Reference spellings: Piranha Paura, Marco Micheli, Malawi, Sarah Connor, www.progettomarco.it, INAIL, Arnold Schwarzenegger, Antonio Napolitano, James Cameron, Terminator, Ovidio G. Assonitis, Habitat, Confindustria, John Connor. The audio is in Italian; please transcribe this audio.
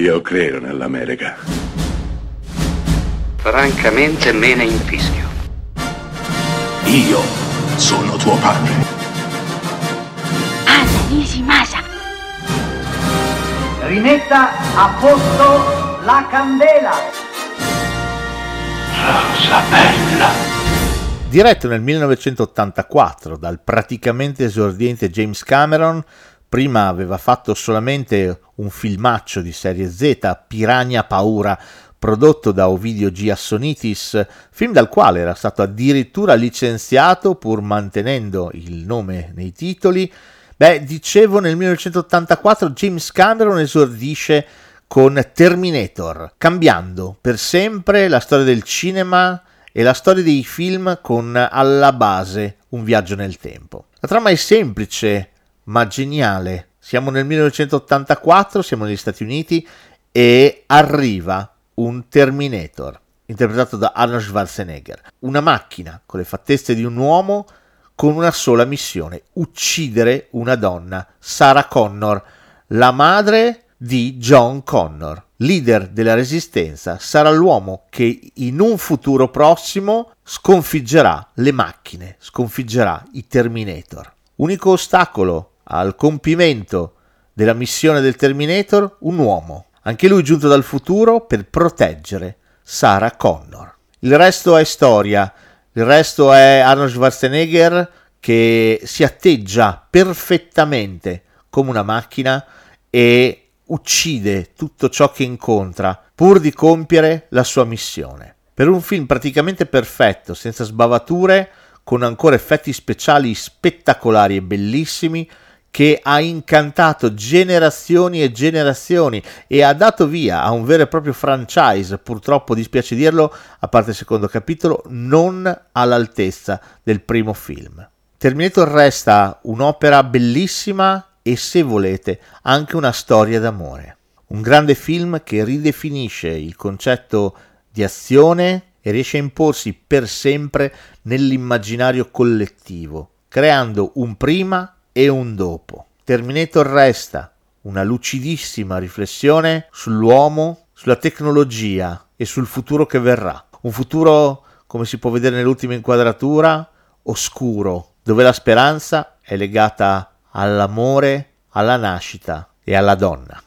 Io credo nell'America. Francamente me ne infischio. Io sono tuo padre. Anna Nishimasa. Rimetta a posto la candela. Rosa bella. Diretto nel 1984 dal praticamente esordiente James Cameron, prima aveva fatto solamente un filmaccio di serie Z, Piranha Paura, prodotto da Ovidio G. Assonitis, film dal quale era stato addirittura licenziato pur mantenendo il nome nei titoli. Beh, dicevo, nel 1984 James Cameron esordisce con Terminator, cambiando per sempre la storia del cinema e la storia dei film con alla base un viaggio nel tempo. La trama è semplice ma geniale. Siamo nel 1984, siamo negli Stati Uniti e arriva un Terminator, interpretato da Arnold Schwarzenegger. Una macchina con le fattezze di un uomo con una sola missione: uccidere una donna, Sarah Connor, la madre di John Connor. Leader della resistenza, sarà l'uomo che in un futuro prossimo sconfiggerà le macchine, sconfiggerà i Terminator. Unico ostacolo al compimento della missione del Terminator, un uomo, anche lui giunto dal futuro per proteggere Sarah Connor. Il resto è storia, il resto è Arnold Schwarzenegger che si atteggia perfettamente come una macchina e uccide tutto ciò che incontra pur di compiere la sua missione. Per un film praticamente perfetto, senza sbavature, con ancora effetti speciali spettacolari e bellissimi, che ha incantato generazioni e generazioni e ha dato via a un vero e proprio franchise, purtroppo dispiace dirlo, a parte il secondo capitolo, non all'altezza del primo film. Terminator resta un'opera bellissima e, se volete, anche una storia d'amore. Un grande film che ridefinisce il concetto di azione e riesce a imporsi per sempre nell'immaginario collettivo, creando un prima e un dopo. Terminator resta una lucidissima riflessione sull'uomo, sulla tecnologia e sul futuro che verrà. Un futuro, come si può vedere nell'ultima inquadratura, oscuro, dove la speranza è legata all'amore, alla nascita e alla donna.